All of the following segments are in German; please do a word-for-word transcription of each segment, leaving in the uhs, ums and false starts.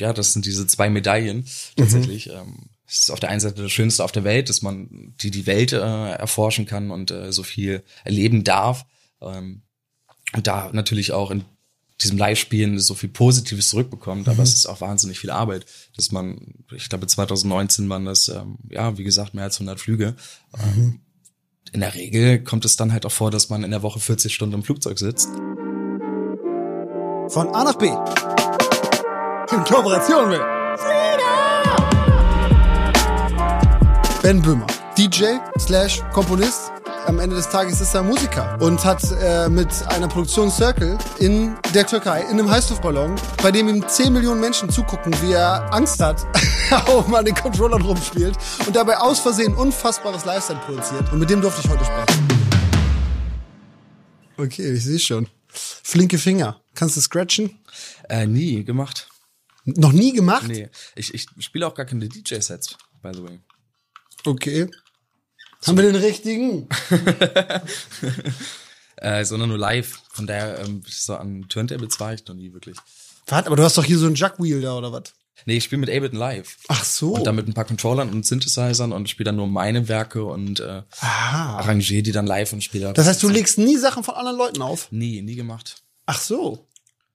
ja, das sind diese zwei Medaillen tatsächlich. Mhm. Ähm, es ist auf der einen Seite das Schönste auf der Welt, dass man die die Welt äh, erforschen kann und äh, so viel erleben darf. Ähm, und da natürlich auch in diesem Live-Spielen so viel Positives zurückbekommt, aber mhm. es ist auch wahnsinnig viel Arbeit, dass man, ich glaube zwanzig neunzehn waren das, ähm, ja, wie gesagt, mehr als hundert Flüge. Mhm. Ähm, in der Regel kommt es dann halt auch vor, dass man in der Woche vierzig Stunden im Flugzeug sitzt. Von A nach B. In Kooperation mit FreeNow. Ben Böhmer, D J slash Komponist. Am Ende des Tages ist er Musiker und hat äh, mit einer Produktion Circle in der Türkei, in einem Heißluftballon, bei dem ihm zehn Millionen Menschen zugucken, wie er Angst hat, um an den Controllern rumspielt und dabei aus Versehen unfassbares Lifestyle produziert. Und mit dem durfte ich heute sprechen. Okay, ich sehe schon. Flinke Finger. Kannst du scratchen? Äh, nie gemacht. Noch nie gemacht? Nee, ich, ich spiele auch gar keine D J-Sets, by the way. Okay. Haben wir den richtigen? äh, sondern nur live. Von daher, ähm, so an Turntables war ich noch nie wirklich. Warte, aber du hast doch hier so einen Jugwheel da, oder was? Nee, ich spiele mit Ableton live. Ach so. Und dann mit ein paar Controllern und Synthesizern und spiele dann nur meine Werke und äh, arrangiere die dann live und spiele. Das heißt, du legst nie Sachen von anderen Leuten auf? Nee, nie gemacht. Ach so.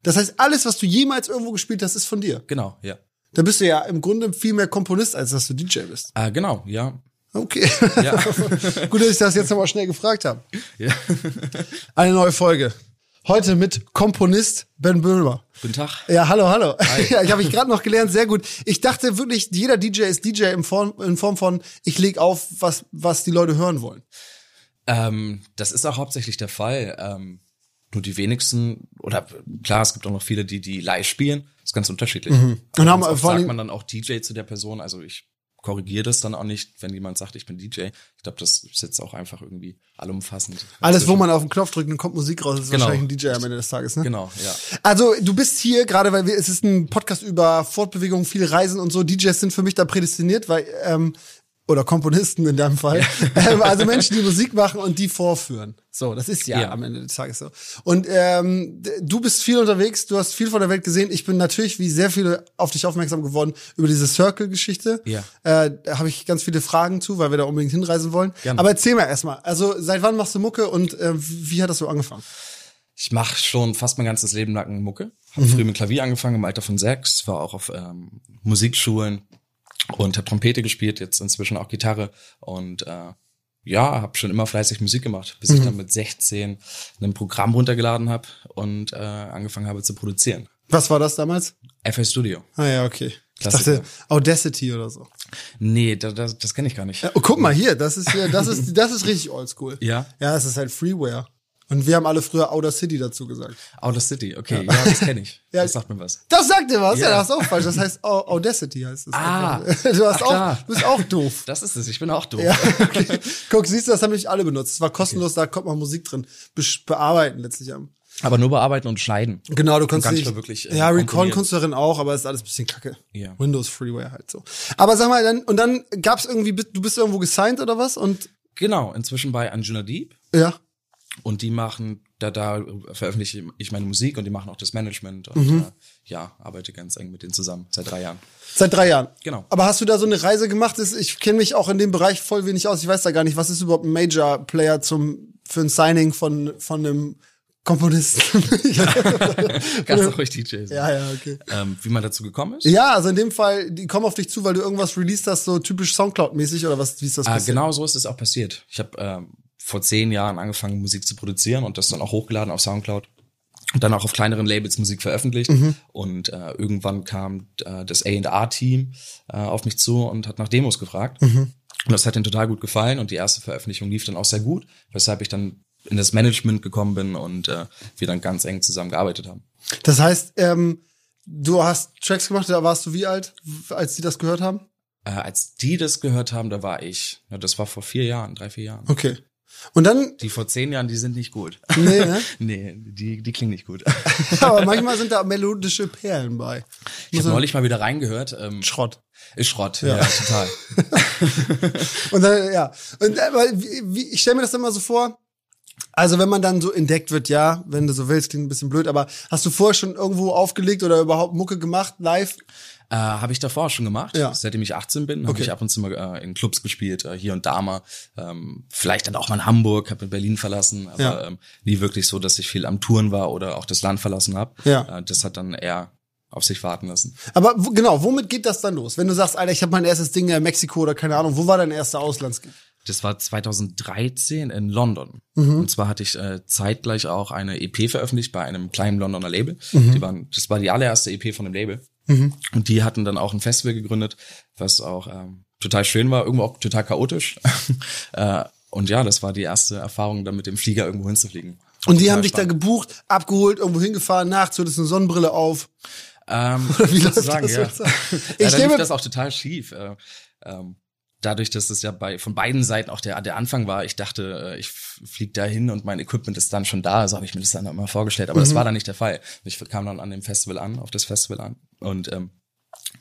Das heißt, alles, was du jemals irgendwo gespielt hast, ist von dir? Genau, ja. Da bist du ja im Grunde viel mehr Komponist, als dass du D J bist. Ah, äh, genau, ja. Okay. Ja. Gut, dass ich das jetzt nochmal schnell gefragt habe. Ja. Eine neue Folge. Heute mit Komponist Ben Böhmer. Guten Tag. Ja, hallo, hallo. Ja, ich habe ich gerade noch gelernt, sehr gut. Ich dachte wirklich, jeder D J ist D J in Form, in Form von, ich leg auf, was, was die Leute hören wollen. Ähm, das ist auch hauptsächlich der Fall. Ähm, nur die wenigsten, oder klar, es gibt auch noch viele, die, die live spielen. Das ist ganz unterschiedlich. Mhm. Und haben, vor allem sagt man dann auch D J zu der Person, also ich korrigiere das dann auch nicht, wenn jemand sagt, ich bin D J. Ich glaube, das ist jetzt auch einfach irgendwie allumfassend. Alles, inzwischen. Wo man auf den Knopf drückt und kommt Musik raus, ist genau. Wahrscheinlich ein D J am Ende des Tages, ne? Genau, ja. Also, du bist hier, gerade weil wir, es ist ein Podcast über Fortbewegung, viel Reisen und so. D Js sind für mich da prädestiniert, weil, ähm, oder Komponisten in deinem Fall. Ja. Also Menschen, die Musik machen und die vorführen. So, das ist ja, ja. am Ende des Tages so. Und ähm, du bist viel unterwegs, du hast viel von der Welt gesehen. Ich bin natürlich, wie sehr viele, auf dich aufmerksam geworden über diese Circle-Geschichte. Ja. Äh, da habe ich ganz viele Fragen zu, weil wir da unbedingt hinreisen wollen. Gerne. Aber erzähl mal erstmal, also seit wann machst du Mucke und äh, wie hat das so angefangen? Ich mache schon fast mein ganzes Leben lang Mucke. Habe mhm. früh mit Klavier angefangen, im Alter von sechs. War auch auf ähm, Musikschulen. Und habe Trompete gespielt, jetzt inzwischen auch Gitarre und äh, ja, habe schon immer fleißig Musik gemacht, bis mhm. ich dann mit sechzehn ein Programm runtergeladen habe und äh, angefangen habe zu produzieren. Was war das damals? F L Studio. Ah ja, okay. Klassiker. Ich dachte Audacity oder so. Nee, da, das, das kenne ich gar nicht. Ja, oh, guck mal hier, das ist hier, das ist das ist richtig oldschool. Ja? Ja, das ist halt Freeware. Und wir haben alle früher Audacity dazu gesagt. Audacity, okay, ja, ja das kenne ich. Ja. Das sagt mir was. Das sagt dir was, ja, ja das ist auch falsch. Das heißt Audacity heißt es. Ah, du hast auch, bist auch doof. Das ist es, ich bin auch doof. Ja, okay. Guck, siehst du, das haben nicht alle benutzt. Es war kostenlos, okay. Da konnte man Musik drin be- bearbeiten letztlich. Aber nur bearbeiten und schneiden. Genau, du kannst nicht wirklich. Äh, ja, Recon kannst du darin auch, aber es ist alles ein bisschen kacke. Yeah. Windows Freeware halt so. Aber sag mal, dann und dann gab's irgendwie, du bist irgendwo gesigned oder was? Und genau, inzwischen bei Anjunadeep. Ja. Und die machen, da, da veröffentliche ich meine Musik und die machen auch das Management. Und mhm. äh, ja, arbeite ganz eng mit denen zusammen, seit drei Jahren. Seit drei Jahren? Genau. Aber hast du da so eine Reise gemacht? Ich kenne mich auch in dem Bereich voll wenig aus. Ich weiß da gar nicht, was ist überhaupt ein Major-Player zum für ein Signing von von einem Komponisten? Kannst auch ruhig D J sein. Ja, ja, okay. Ähm, wie man dazu gekommen ist? Ja, also in dem Fall, die kommen auf dich zu, weil du irgendwas released hast, so typisch Soundcloud-mäßig oder was? Wie ist das passiert? Ah, genau so ist es auch passiert. Ich habe... Ähm, vor zehn Jahren angefangen, Musik zu produzieren und das dann auch hochgeladen auf Soundcloud und dann auch auf kleineren Labels Musik veröffentlicht. Mhm. Und äh, irgendwann kam äh, das A und R-Team äh, auf mich zu und hat nach Demos gefragt. Mhm. Und das hat ihnen total gut gefallen und die erste Veröffentlichung lief dann auch sehr gut, weshalb ich dann in das Management gekommen bin und äh, wir dann ganz eng zusammengearbeitet haben. Das heißt, ähm, du hast Tracks gemacht, da warst du wie alt, als die das gehört haben? Äh, als die das gehört haben, da war ich, ja, das war vor vier Jahren, drei, vier Jahren. Okay. Und dann die vor zehn Jahren, die sind nicht gut. Nee, ne? Nee, die die klingen nicht gut. Aber manchmal sind da melodische Perlen bei. Ich habe neulich mal wieder reingehört. Ähm, Schrott. Ist Schrott, ja, ja total. Und dann ja, und aber wie, wie, ich stelle mir das immer so vor. Also wenn man dann so entdeckt wird, ja, wenn du so willst, klingt ein bisschen blöd, aber hast du vorher schon irgendwo aufgelegt oder überhaupt Mucke gemacht, live? Äh, habe ich davor schon gemacht, ja. Seitdem ich achtzehn bin, habe okay. ich ab und zu mal äh, in Clubs gespielt, äh, hier und da mal, ähm, vielleicht dann auch mal in Hamburg, habe Berlin verlassen, aber ja. ähm, nie wirklich so, dass ich viel am Touren war oder auch das Land verlassen habe. Ja. Äh, das hat dann eher auf sich warten lassen. Aber w- genau, womit geht das dann los? Wenn du sagst, Alter, ich habe mein erstes Ding in Mexiko oder keine Ahnung, wo war dein erster Auslandsgig? Das war zwanzig dreizehn in London. Mhm. Und zwar hatte ich äh, zeitgleich auch eine E P veröffentlicht bei einem kleinen Londoner Label. Mhm. Die waren, das war die allererste E P von dem Label. Mhm. Und die hatten dann auch ein Festival gegründet, was auch ähm, total schön war, irgendwo auch total chaotisch. äh, und ja, das war die erste Erfahrung, dann mit dem Flieger irgendwo hinzufliegen. Und die haben spannend. Dich da gebucht, abgeholt, irgendwo hingefahren, nachts, hattest eine Sonnenbrille auf. Ähm, Oder wie läuft sagen, das? Ja. Jetzt? Ich ja, da lief das auch total schief. Äh, ähm. Dadurch, dass es ja bei von beiden Seiten auch der der Anfang war, ich dachte, ich fliege da hin und mein Equipment ist dann schon da, so habe ich mir das dann immer vorgestellt, aber mhm. das war dann nicht der Fall. Ich kam dann an dem Festival an, auf das Festival an und ähm,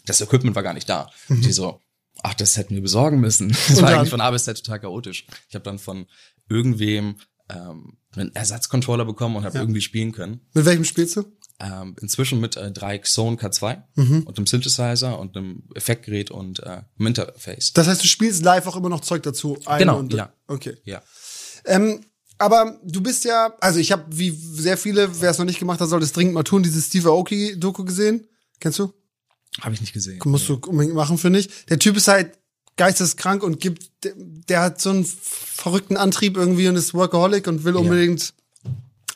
das Equipment war gar nicht da. Mhm. Die so, ach, das hätten wir besorgen müssen. Das war eigentlich von A bis Z total chaotisch. Ich habe dann von irgendwem ähm, einen Ersatzcontroller bekommen und habe ja. irgendwie spielen können. Mit welchem spielst du? Ähm, inzwischen mit äh, drei Xone K zwei mhm. und einem Synthesizer und einem Effektgerät und äh, einem Interface. Das heißt, du spielst live auch immer noch Zeug dazu ein? Genau, und, ja. Okay. Ja. Ähm, aber du bist ja, also ich habe wie sehr viele, wer es noch nicht gemacht hat, soll das dringend mal tun, diese Steve Aoki-Doku gesehen. Kennst du? Habe ich nicht gesehen. Musst du unbedingt machen, finde ich. Der Typ ist halt geisteskrank und gibt, der hat so einen verrückten Antrieb irgendwie und ist Workaholic und will unbedingt... Ja.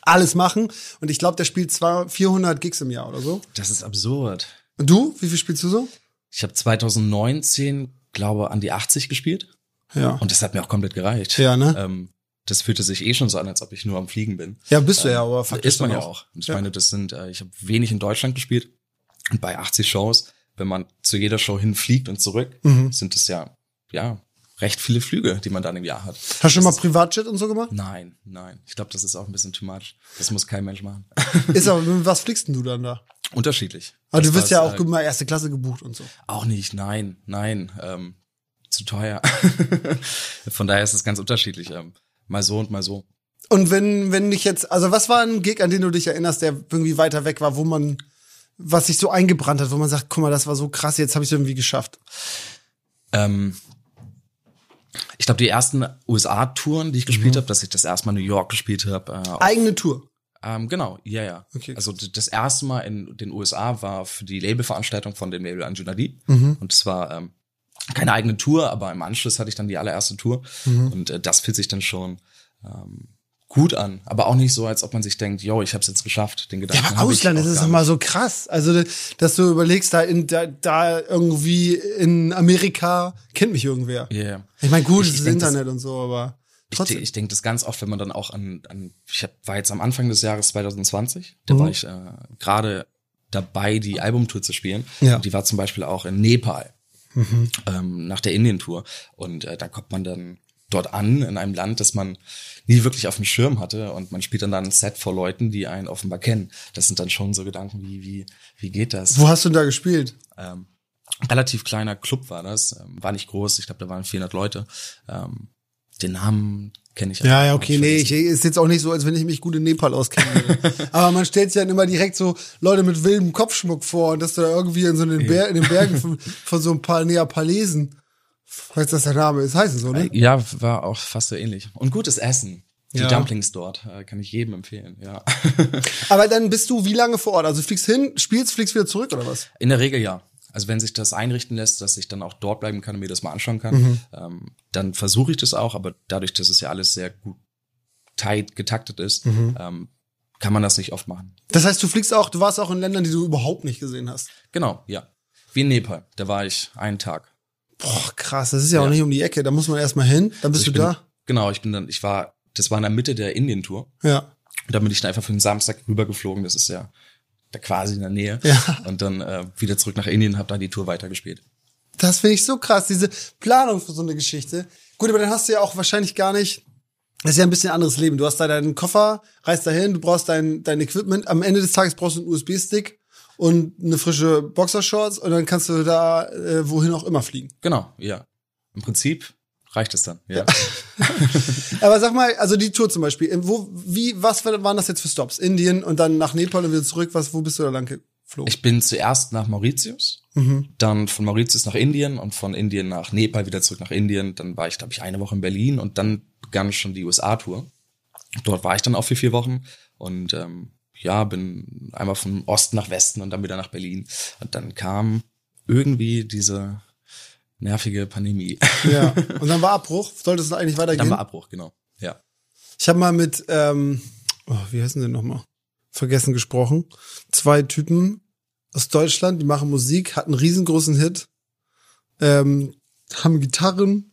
alles machen. Und ich glaube, der spielt vierhundert Gigs im Jahr oder so. Das ist absurd. Und du? Wie viel spielst du so? Ich habe zwanzig neunzehn, glaube an die achtzig gespielt. Ja. Und das hat mir auch komplett gereicht. Ja, ne? Ähm, das fühlte sich eh schon so an, als ob ich nur am Fliegen bin. Ja, bist du ähm, ja, aber fuck, ist man ja auch. Ich ja. meine, das sind, äh, ich habe wenig in Deutschland gespielt. Und bei achtzig Shows, wenn man zu jeder Show hinfliegt und zurück, mhm. sind es ja, ja, recht viele Flüge, die man dann im Jahr hat. Hast du schon mal Privatjet und so gemacht? Nein, nein. Ich glaube, das ist auch ein bisschen too much. Das muss kein Mensch machen. Ist aber, mit was fliegst denn du dann da? Unterschiedlich. Aber das du wirst ja auch äh, mal erste Klasse gebucht und so. Auch nicht, nein, nein. Ähm, zu teuer. Von daher ist es ganz unterschiedlich. Ähm, mal so und mal so. Und wenn wenn ich jetzt, also was war ein Gig, an den du dich erinnerst, der irgendwie weiter weg war, wo man, was sich so eingebrannt hat, wo man sagt, guck mal, das war so krass, jetzt habe ich es irgendwie geschafft? Ähm, Ich glaube, die ersten U S A-Touren, die ich gespielt mhm. habe, dass ich das erste Mal New York gespielt habe. Äh, Eigene Tour? Ähm, genau, ja, ja. Okay. Also das erste Mal in den U S A war für die Labelveranstaltung von dem Label Anjunadeep. Mhm. Und es war ähm, keine eigene Tour, aber im Anschluss hatte ich dann die allererste Tour. Mhm. Und äh, das fühlt sich dann schon ähm, gut an. Aber auch nicht so, als ob man sich denkt, yo, ich habe es jetzt geschafft, den Gedanken. Ja, aber Ausland, das ist immer so krass. Also, dass du überlegst, da, in, da, da irgendwie in Amerika kennt mich irgendwer. Ja. Yeah. Ich meine, gut, ich, das ist Internet das, und so, aber trotzdem. Ich, ich denke das ganz oft, wenn man dann auch an, an ich hab, war jetzt am Anfang des Jahres zwanzig zwanzig, da mhm. war ich äh, gerade dabei, die Albumtour zu spielen. Ja. Und die war zum Beispiel auch in Nepal, mhm. ähm, nach der Indien-Tour. Und äh, da kommt man dann dort an, in einem Land, das man nie wirklich auf dem Schirm hatte, und man spielt dann da ein Set vor Leuten, die einen offenbar kennen. Das sind dann schon so Gedanken wie, wie, wie geht das? Wo hast du denn da gespielt? Ähm, relativ kleiner Club war das, ähm, war nicht groß, ich glaube, da waren vierhundert Leute. Ähm, den Namen kenne ich auch. Ja, ja, okay, nee, ich, ist jetzt auch nicht so, als wenn ich mich gut in Nepal auskenne. Aber man stellt sich dann immer direkt so Leute mit wildem Kopfschmuck vor und dass du da irgendwie in so den, Ber- in den Bergen von, von so ein paar Neapalesen. Falls das der Name ist, heißt es so, ne? Ja, war auch fast so ähnlich. Und gutes Essen. Die ja. Dumplings dort, kann ich jedem empfehlen, ja. Aber dann bist du wie lange vor Ort? Also fliegst hin, spielst, fliegst wieder zurück oder was? In der Regel ja. Also wenn sich das einrichten lässt, dass ich dann auch dort bleiben kann und mir das mal anschauen kann, mhm. ähm, dann versuche ich das auch. Aber dadurch, dass es ja alles sehr gut tight getaktet ist, mhm. ähm, kann man das nicht oft machen. Das heißt, du fliegst auch, du warst auch in Ländern, die du überhaupt nicht gesehen hast? Genau, ja. Wie in Nepal, da war ich einen Tag. Boah, krass, das ist ja auch ja. nicht um die Ecke, da muss man erstmal hin, dann bist also du bin, da. Genau, ich bin dann, ich war, das war in der Mitte der Indien-Tour. Ja. Und dann bin ich dann einfach für den Samstag rübergeflogen, das ist ja da quasi in der Nähe. Ja. Und dann äh, wieder zurück nach Indien, hab dann die Tour weitergespielt. Das finde ich so krass, diese Planung für so eine Geschichte. Gut, aber dann hast du ja auch wahrscheinlich gar nicht, das ist ja ein bisschen anderes Leben. Du hast da deinen Koffer, reist da hin, du brauchst dein, dein Equipment, am Ende des Tages brauchst du einen U S B-Stick. Und eine frische Boxershorts und dann kannst du da äh, wohin auch immer fliegen. Genau, ja. Im Prinzip reicht es dann, ja. ja. Aber sag mal, also die Tour zum Beispiel, wo, wie, was waren das jetzt für Stops? Indien und dann nach Nepal und wieder zurück, was, wo bist du da lang geflogen? Ich bin zuerst nach Mauritius, mhm. dann von Mauritius nach Indien und von Indien nach Nepal, wieder zurück nach Indien. Dann war ich, glaube ich, eine Woche in Berlin und dann begann schon die U S A-Tour. Dort war ich dann auch für vier Wochen und ähm, ja, bin einmal vom Osten nach Westen und dann wieder nach Berlin. Und dann kam irgendwie diese nervige Pandemie. Ja, und dann war Abbruch. Sollte es eigentlich weitergehen? Dann war Abbruch, genau. Ja. Ich habe mal mit, ähm, oh, wie heißen die nochmal? Vergessen gesprochen. Zwei Typen aus Deutschland, die machen Musik, hatten einen riesengroßen Hit, ähm, haben Gitarren.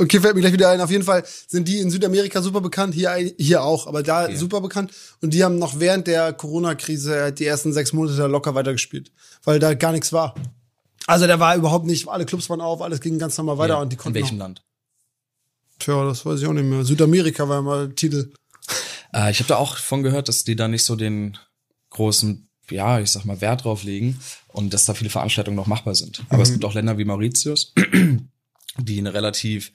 Okay, fällt mir gleich wieder ein. Auf jeden Fall sind die in Südamerika super bekannt, hier hier auch, aber da okay. super bekannt. Und die haben noch während der Corona-Krise die ersten sechs Monate locker weitergespielt, weil da gar nichts war. Also da war überhaupt nicht, alle Clubs waren auf, alles ging ganz normal weiter. Ja, und die konnten in welchem noch, Land? Tja, das weiß ich auch nicht mehr. Südamerika war mal Titel. Äh, ich habe da auch von gehört, dass die da nicht so den großen, ja, ich sag mal, Wert drauf legen und dass da viele Veranstaltungen noch machbar sind. Aber mhm. es gibt auch Länder wie Mauritius, die eine relativ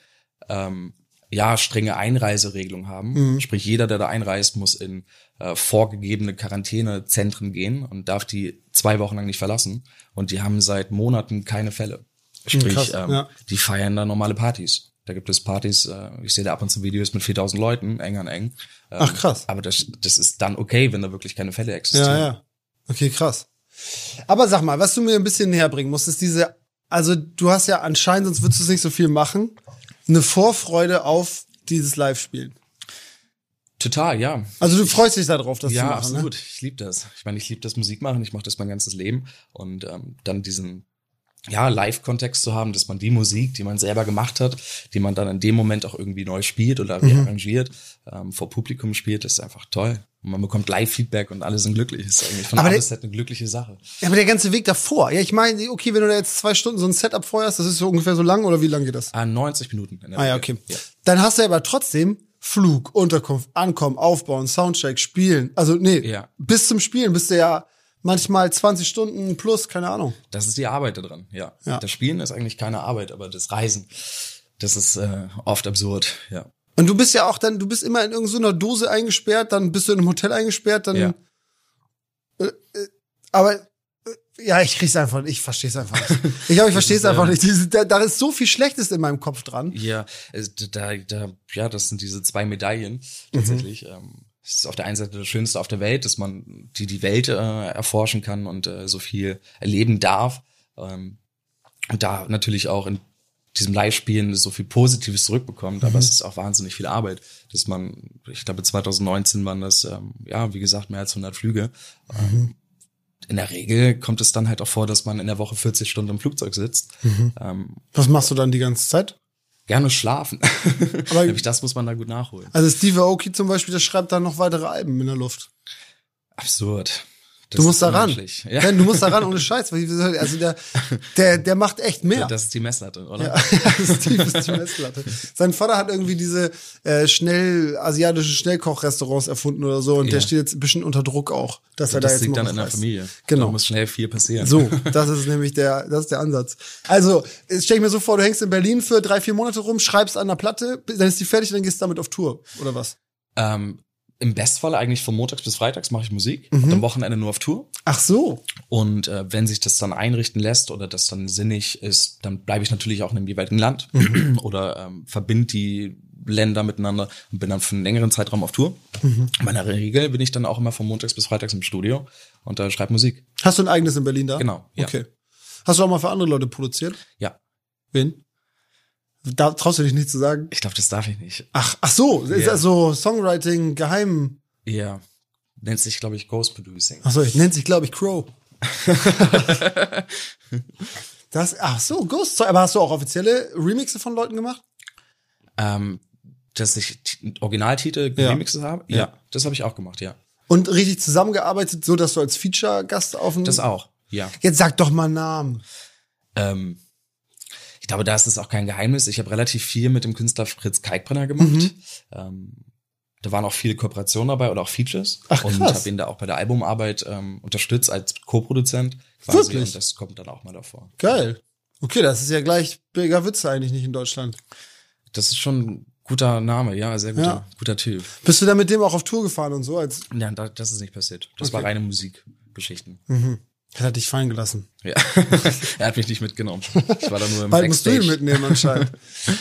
ähm, ja strenge Einreiseregelung haben. Mhm. Sprich, jeder, der da einreist, muss in äh, vorgegebene Quarantänezentren gehen und darf die zwei Wochen lang nicht verlassen. Und die haben seit Monaten keine Fälle. Sprich, Krass, ähm, ja. die feiern da normale Partys. Da gibt es Partys, äh, ich sehe da ab und zu Videos mit viertausend Leuten, eng an eng. Ähm, Ach krass. Aber das, das ist dann okay, wenn da wirklich keine Fälle existieren. Ja, ja. Okay, krass. Aber sag mal, was du mir ein bisschen näher bringen musst, ist diese, also du hast ja anscheinend, sonst würdest du es nicht so viel machen, eine Vorfreude auf dieses Live-Spielen. Total, ja. Also du freust dich darauf, das ja, zu machen, absolut. Ne? Ja, absolut. Ich liebe das. Ich meine, ich liebe das Musik machen. Ich mache das mein ganzes Leben. Und ähm, dann diesen ja Live-Kontext zu haben, dass man die Musik, die man selber gemacht hat, die man dann in dem Moment auch irgendwie neu spielt oder rearrangiert, mhm. ähm, vor Publikum spielt, das ist einfach toll. Und man bekommt Live-Feedback und alle sind glücklich. Das ist eigentlich von A bis Z eine glückliche Sache. Ja, aber der ganze Weg davor. Ja, ich meine, okay, wenn du da jetzt zwei Stunden so ein Setup feuerst, das ist so ungefähr so lang, oder wie lang geht das? Ah, neunzig Minuten. In der ah ja, okay. Ja. Dann hast du aber trotzdem Flug, Unterkunft, Ankommen, Aufbauen, Soundcheck, Spielen. Also nee, ja. bis zum Spielen bist du ja manchmal zwanzig Stunden plus, keine Ahnung. Das ist die Arbeit da dran, ja. ja. Das Spielen ist eigentlich keine Arbeit, aber das Reisen, das ist äh, oft absurd, ja. Und du bist ja auch dann, du bist immer in irgendeiner Dose eingesperrt, dann bist du in einem Hotel eingesperrt, dann. Ja. Äh, äh, aber äh, ja, ich krieg's einfach nicht, ich versteh's einfach nicht. Ich glaube, ich versteh's einfach nicht. Diese, da, da ist so viel Schlechtes in meinem Kopf dran. Ja, da, da, ja, das sind diese zwei Medaillen tatsächlich. Mhm. Ähm, es ist auf der einen Seite das Schönste auf der Welt, dass man die die Welt äh, erforschen kann und äh, so viel erleben darf. Ähm, und da natürlich auch in diesem Live-Spielen so viel Positives zurückbekommt, aber mhm. es ist auch wahnsinnig viel Arbeit, dass man, ich glaube zwanzig neunzehn waren das, ähm, ja, wie gesagt, mehr als hundert Flüge. Mhm. Ähm, in der Regel kommt es dann halt auch vor, dass man in der Woche vierzig Stunden im Flugzeug sitzt. Mhm. Ähm, Was machst du dann die ganze Zeit? Gerne schlafen. Aber das muss man da gut nachholen. Also Steve Aoki zum Beispiel, der schreibt dann noch weitere Alben in der Luft. Absurd. Das du musst da ran. Ja. Ja, du musst da ran, ohne Scheiß. Also der, der, der macht echt mehr. Das ist die Messlatte, oder? Ja, Steve ist die Messlatte. Sein Vater hat irgendwie diese äh, schnell asiatischen Schnellkochrestaurants erfunden oder so. Und ja. der steht jetzt ein bisschen unter Druck auch, dass also er da das jetzt liegt dann in der Familie. Genau. Da muss schnell viel passieren. So, das ist nämlich der, das ist der Ansatz. Also, jetzt stell ich mir so vor, du hängst in Berlin für drei, vier Monate rum, schreibst an der Platte, dann ist die fertig und dann gehst du damit auf Tour, oder was? Ähm. Im Bestfall eigentlich von montags bis freitags mache ich Musik mhm. und am Wochenende nur auf Tour. Ach so. Und äh, wenn sich das dann einrichten lässt oder das dann sinnig ist, dann bleibe ich natürlich auch in dem jeweiligen Land mhm. oder ähm, verbinde die Länder miteinander und bin dann für einen längeren Zeitraum auf Tour. Mhm. In meiner Regel bin ich dann auch immer von montags bis freitags im Studio und da äh, schreibe Musik. Hast du ein eigenes in Berlin da? Genau, ja. Okay. Hast du auch mal für andere Leute produziert? Ja. Wen? Da traust du dich nicht zu sagen? Ich glaube, das darf ich nicht. Ach, ach so, yeah. Ist also Songwriting geheim. Ja, yeah. Nennt sich, glaube ich, Ghost Producing. Ach so, ich nennt sich, glaube ich, Crow. das, ach so, Ghost. Aber hast du auch offizielle Remixe von Leuten gemacht? Ähm, dass ich Originaltitel Remixes ja. habe? Ja. ja, das habe ich auch gemacht, ja. Und richtig zusammengearbeitet, so dass du als Feature-Gast auf dem... Das auch, ja. Jetzt sag doch mal einen Namen. Ähm... Ich glaube, da ist es auch kein Geheimnis. Ich habe relativ viel mit dem Künstler Fritz Kalkbrenner gemacht. Mhm. Ähm, da waren auch viele Kooperationen dabei oder auch Features. Ach, krass. Und habe ihn da auch bei der Albumarbeit ähm, unterstützt als Co-Produzent. Quasi. Wirklich? Und das kommt dann auch mal davor. Geil. Okay, das ist ja gleich Bigger Witze eigentlich nicht in Deutschland. Das ist schon ein guter Name, ja, sehr guter, ja. guter Typ. Bist du dann mit dem auch auf Tour gefahren und so? Als ja, das ist nicht passiert. Das okay. war reine Musikgeschichten. Mhm. Er hat dich fallen gelassen. Ja, er hat mich nicht mitgenommen. Ich war da nur im Backstage. Musst du ihn mitnehmen anscheinend.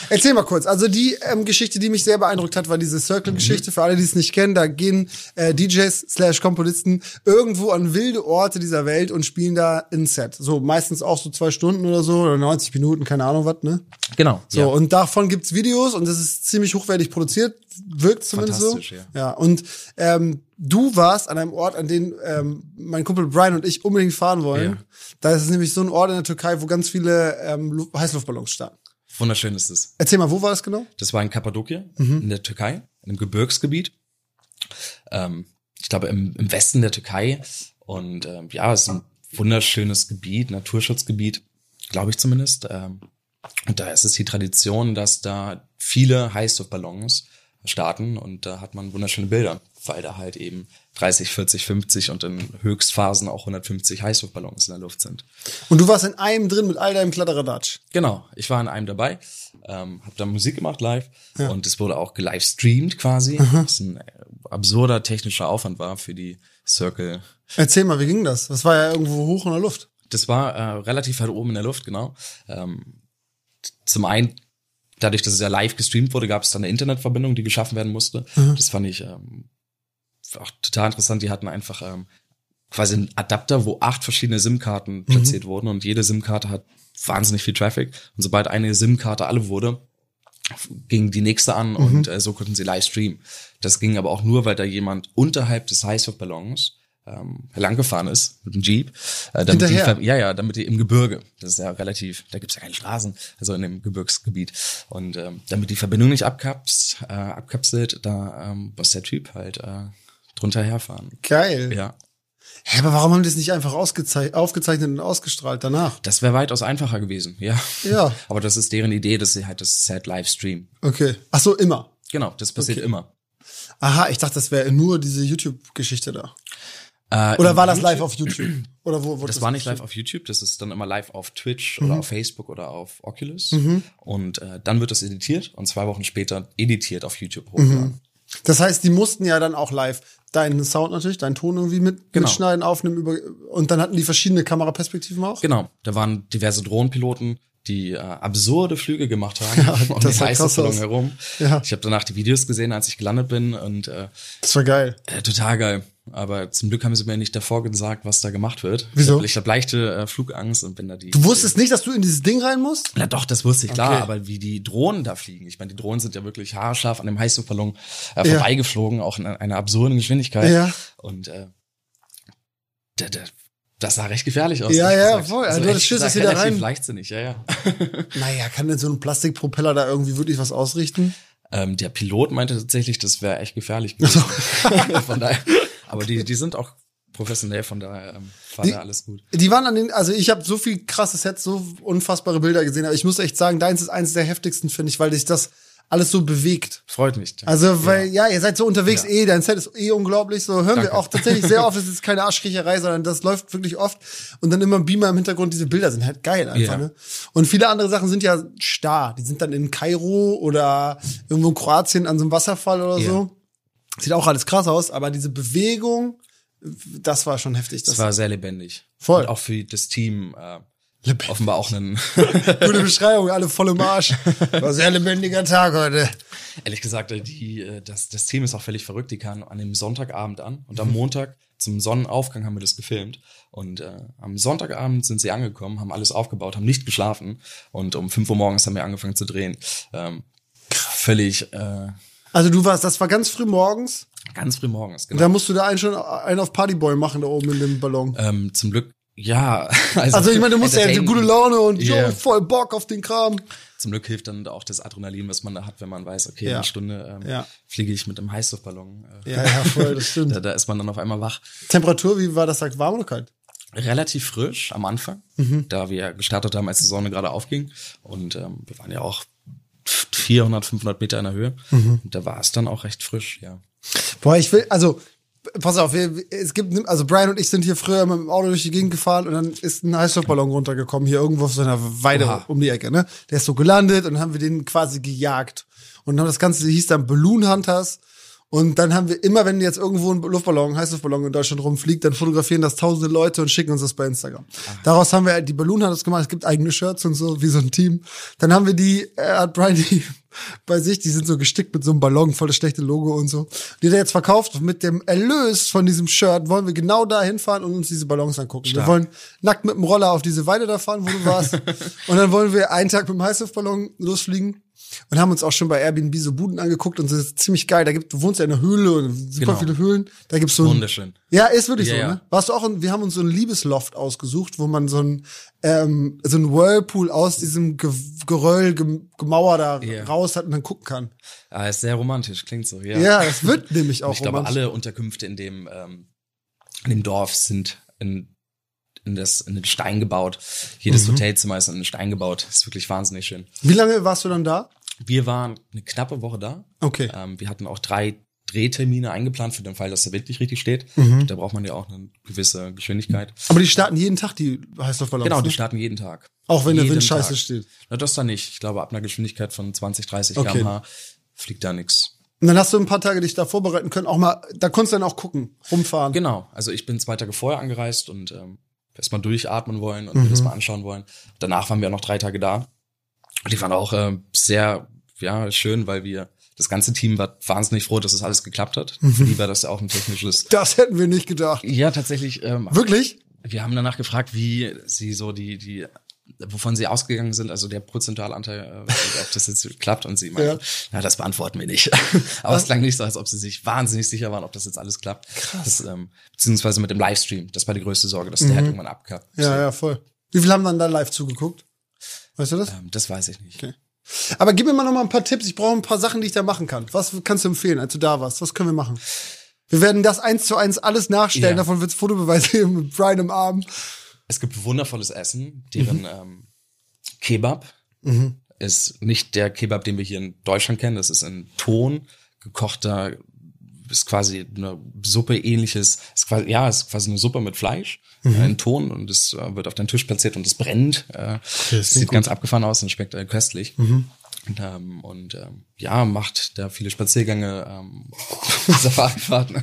Erzähl mal kurz. Also die ähm, Geschichte, die mich sehr beeindruckt hat, war diese Circle-Geschichte. Mhm. Für alle, die es nicht kennen, da gehen äh, D Js slash Komponisten irgendwo an wilde Orte dieser Welt und spielen da ein Set. So meistens auch so zwei Stunden oder so oder neunzig Minuten, keine Ahnung was, ne? Genau. So, ja. Und davon gibt's Videos und das ist ziemlich hochwertig produziert. Wirkt zumindest so. Ja. ja. Und ähm, du warst an einem Ort, an den ähm, mein Kumpel Brian und ich unbedingt fahren wollen. Ja. Da ist es nämlich so ein Ort in der Türkei, wo ganz viele ähm, Heißluftballons starten. Wunderschön ist es. Erzähl mal, wo war das genau? Das war in Cappadocia, mhm. in der Türkei, in einem Gebirgsgebiet. Ähm, ich glaube, im, im Westen der Türkei. Und ähm, ja, es ist ein wunderschönes Gebiet, Naturschutzgebiet, glaube ich zumindest. Ähm, und da ist es die Tradition, dass da viele Heißluftballons starten und da hat man wunderschöne Bilder, weil da halt eben dreißig, vierzig, fünfzig und in Höchstphasen auch hundertfünfzig Heißluftballons in der Luft sind. Und du warst in einem drin mit all deinem Kladderadatsch? Genau, ich war in einem dabei, ähm, hab da Musik gemacht live ja. und es wurde auch gelivestreamt quasi, Aha. was ein absurder technischer Aufwand war für die Circle. Erzähl mal, wie ging das? Das war ja irgendwo hoch in der Luft. Das war äh, relativ weit oben in der Luft, genau. Ähm, zum einen dadurch, dass es ja live gestreamt wurde, gab es dann eine Internetverbindung, die geschaffen werden musste. Mhm. Das fand ich ähm, auch total interessant. Die hatten einfach ähm, quasi einen Adapter, wo acht verschiedene SIM-Karten mhm. platziert wurden. Und jede SIM-Karte hat wahnsinnig viel Traffic. Und sobald eine SIM-Karte alle wurde, ging die nächste an mhm. und äh, so konnten sie live streamen. Das ging aber auch nur, weil da jemand unterhalb des Heißluftballons ähm, langgefahren ist mit dem Jeep. Äh, damit die, ja, ja, damit die im Gebirge, das ist ja relativ, da gibt's ja keine Straßen, also in dem Gebirgsgebiet. Und ähm, damit die Verbindung nicht abkapst, äh, abkapselt, da ähm, muss der Typ halt äh, drunter herfahren. Geil. Ja. Hä, aber warum haben die es nicht einfach ausgezei- aufgezeichnet und ausgestrahlt danach? Das wäre weitaus einfacher gewesen, ja. Ja. Aber das ist deren Idee, dass sie halt das Set live streamen. Okay. Ach so, immer? Genau, das passiert okay. immer. Aha, ich dachte, das wäre nur diese YouTube-Geschichte da. Äh, oder war das YouTube? Live auf YouTube? Oder wo, wo das, das war nicht live auf YouTube, das ist dann immer live auf Twitch mhm. oder auf Facebook oder auf Oculus. Mhm. Und äh, dann wird das editiert und zwei Wochen später editiert auf YouTube hochgeladen. Mhm. Das heißt, die mussten ja dann auch live deinen Sound natürlich, deinen Ton irgendwie mit, genau. mitschneiden, aufnehmen. Über, und dann hatten die verschiedene Kameraperspektiven auch? Genau, da waren diverse Drohnenpiloten, die äh, absurde Flüge gemacht haben ja, um das die Heißluftballon herum. Ja. Ich habe danach die Videos gesehen, als ich gelandet bin. Und äh, das war geil. Äh, total geil. Aber zum Glück haben sie mir nicht davor gesagt, was da gemacht wird. Wieso? Ich habe hab leichte äh, Flugangst und bin da die... Du wusstest nicht, dass du in dieses Ding rein musst? Na doch, das wusste ich, klar. Okay. Aber wie die Drohnen da fliegen. Ich meine, die Drohnen sind ja wirklich haarscharf an dem Heißluftballon äh, ja. vorbeigeflogen, auch in einer absurden Geschwindigkeit. Ja. Und äh, da, da, das sah recht gefährlich aus. Ja, ja, voll. Also, also du hast Schiss, dass sie da rein... Relativ leichtsinnig, ja, ja. Naja, kann denn so ein Plastikpropeller da irgendwie wirklich was ausrichten? Ähm, der Pilot meinte tatsächlich, das wäre echt gefährlich gewesen. Von daher... Aber die die sind auch professionell, von daher ähm, war da alles gut. Die waren an den, also ich habe so viel krasse Sets, so unfassbare Bilder gesehen, aber ich muss echt sagen, deins ist eins der heftigsten, finde ich, weil dich das alles so bewegt. Freut mich. Ja. Also, weil, ja. ja, ihr seid so unterwegs, ja. eh, dein Set ist eh unglaublich, so hören Danke. wir auch tatsächlich sehr oft, es ist keine Arschkriecherei, sondern das läuft wirklich oft und dann immer ein Beamer im Hintergrund, diese Bilder sind halt geil einfach, ja. ne? Und viele andere Sachen sind ja starr, die sind dann in Kairo oder irgendwo in Kroatien an so einem Wasserfall oder ja. so. Sieht auch alles krass aus, aber diese Bewegung, das war schon heftig. Das, das war sehr lebendig. Voll. Und auch für das Team äh, offenbar auch einen... Gute Beschreibung, alle voll im Arsch. War ein sehr lebendiger Tag heute. Ehrlich gesagt, die, das, das Team ist auch völlig verrückt. Die kamen an dem Sonntagabend an und am Montag zum Sonnenaufgang haben wir das gefilmt. Und äh, am Sonntagabend sind sie angekommen, haben alles aufgebaut, haben nicht geschlafen. Und um fünf Uhr morgens haben wir angefangen zu drehen. Ähm, völlig... Äh, Also du warst, das war ganz früh morgens? Ganz früh morgens, genau. Da musst du da einen schon einen auf Partyboy machen, da oben in dem Ballon. Ähm, zum Glück, ja. Also, also ich meine, du musst ja gute Laune und yeah. yo, voll Bock auf den Kram. Zum Glück hilft dann auch das Adrenalin, was man da hat, wenn man weiß, okay, ja. in einer Stunde ähm, ja. fliege ich mit einem Heißluftballon. Ja, ja, voll, das stimmt. da, da ist man dann auf einmal wach. Temperatur, wie war das, sagt warm oder kalt? Relativ frisch am Anfang, mhm. da wir gestartet haben, als die Sonne gerade aufging. Und ähm, wir waren ja auch vierhundert, fünfhundert Meter in der Höhe. Mhm. Und da war es dann auch recht frisch, ja. Boah, ich will, also Pass auf, wir, es gibt, also Brian und ich sind hier früher immer mit dem Auto durch die Gegend gefahren und dann ist ein Heißluftballon runtergekommen, hier irgendwo auf so einer Weide Oha. um die Ecke, ne? Der ist so gelandet und dann haben wir den quasi gejagt. Und dann das Ganze hieß dann Balloon Hunters. Und dann haben wir immer, wenn jetzt irgendwo ein Luftballon, ein Heißluftballon in Deutschland rumfliegt, dann fotografieren das tausende Leute und schicken uns das bei Instagram. Aha. Daraus haben wir die Balloon Hunters gemacht, es gibt eigene Shirts und so, wie so ein Team. Dann haben wir die, äh, hat Brian die bei sich, die sind so gestickt mit so einem Ballon, voll das schlechte Logo und so. Die hat er jetzt verkauft und mit dem Erlös von diesem Shirt wollen wir genau da hinfahren und uns diese Ballons angucken. Stark. Wir wollen nackt mit dem Roller auf diese Weide da fahren, wo du warst. Und dann wollen wir einen Tag mit dem Heißluftballon losfliegen und haben uns auch schon bei Airbnb so Buden angeguckt und das ist ziemlich geil. Da gibt, du wohnst ja in einer Höhle und super genau. viele Höhlen. Da gibt's so ein, wunderschön. Ja, ist wirklich yeah, so, ne? Warst du auch in, wir haben uns so ein Liebesloft ausgesucht, wo man so ein, ähm, so ein Whirlpool aus diesem Ge- Geröll, Gem- Gemauer da yeah. raus hat und dann gucken kann. Ah, ist sehr romantisch, klingt so, ja. Ja, das wird nämlich auch ich romantisch. Ich glaube, alle Unterkünfte in dem, ähm, in dem Dorf sind in, in das, in den Stein gebaut. Jedes mhm. Hotelzimmer ist in den Stein gebaut. Ist wirklich wahnsinnig schön. Wie lange warst du dann da? Wir waren eine knappe Woche da. Okay. Ähm, wir hatten auch drei Drehtermine eingeplant, für den Fall, dass der Wind nicht richtig steht. Mhm. Da braucht man ja auch eine gewisse Geschwindigkeit. Aber die starten jeden Tag, die Heißluftballons. Genau, die nicht? starten jeden Tag. Auch wenn jeden der Wind Tag. scheiße steht? Na, das dann nicht. Ich glaube, ab einer Geschwindigkeit von zwanzig, dreißig okay. km/h fliegt da nichts. Und dann hast du ein paar Tage dich da vorbereiten können. Auch mal, da konntest du dann auch gucken, rumfahren. Genau. Also ich bin zwei Tage vorher angereist und ähm, erstmal durchatmen wollen und mhm. mir das mal anschauen wollen. Danach waren wir auch noch drei Tage da. Die waren auch äh, sehr ja schön, weil wir, das ganze Team war wahnsinnig froh, dass es das alles geklappt hat. Mhm. Für die war das ja auch ein technisches... Das hätten wir nicht gedacht. Ja, tatsächlich. Ähm, Wirklich? Wir haben danach gefragt, wie sie so die, die wovon sie ausgegangen sind, also der Prozentalanteil, äh, ob das jetzt klappt. Und sie meinten, ja. na, das beantworten wir nicht. Aber es klang nicht so, als ob sie sich wahnsinnig sicher waren, ob das jetzt alles klappt. Krass. Das, ähm, beziehungsweise mit dem Livestream. Das war die größte Sorge, dass mhm. der halt irgendwann abkackt. Ja, so. ja, voll. Wie viele haben dann da live zugeguckt? Weißt du das? Ähm, das weiß ich nicht. Okay. Aber gib mir mal noch mal ein paar Tipps. Ich brauche ein paar Sachen, die ich da machen kann. Was kannst du empfehlen, als du da warst? Was können wir machen? Wir werden das eins zu eins alles nachstellen. Yeah. Davon wird's Fotobeweise geben mit Brian im Arm. Es gibt wundervolles Essen. Deren mhm. ähm, Kebab mhm. ist nicht der Kebab, den wir hier in Deutschland kennen. Das ist in Ton gekochter, ist quasi eine Suppe ähnliches. Ist quasi, ja, ist quasi eine Suppe mit Fleisch. Mhm. in Ton und es wird auf den Tisch platziert und es brennt. Das sieht ganz abgefahren aus und schmeckt köstlich. Mhm. Und, ähm, und ähm, ja, macht da viele Spaziergänge, ähm, Safarifahrten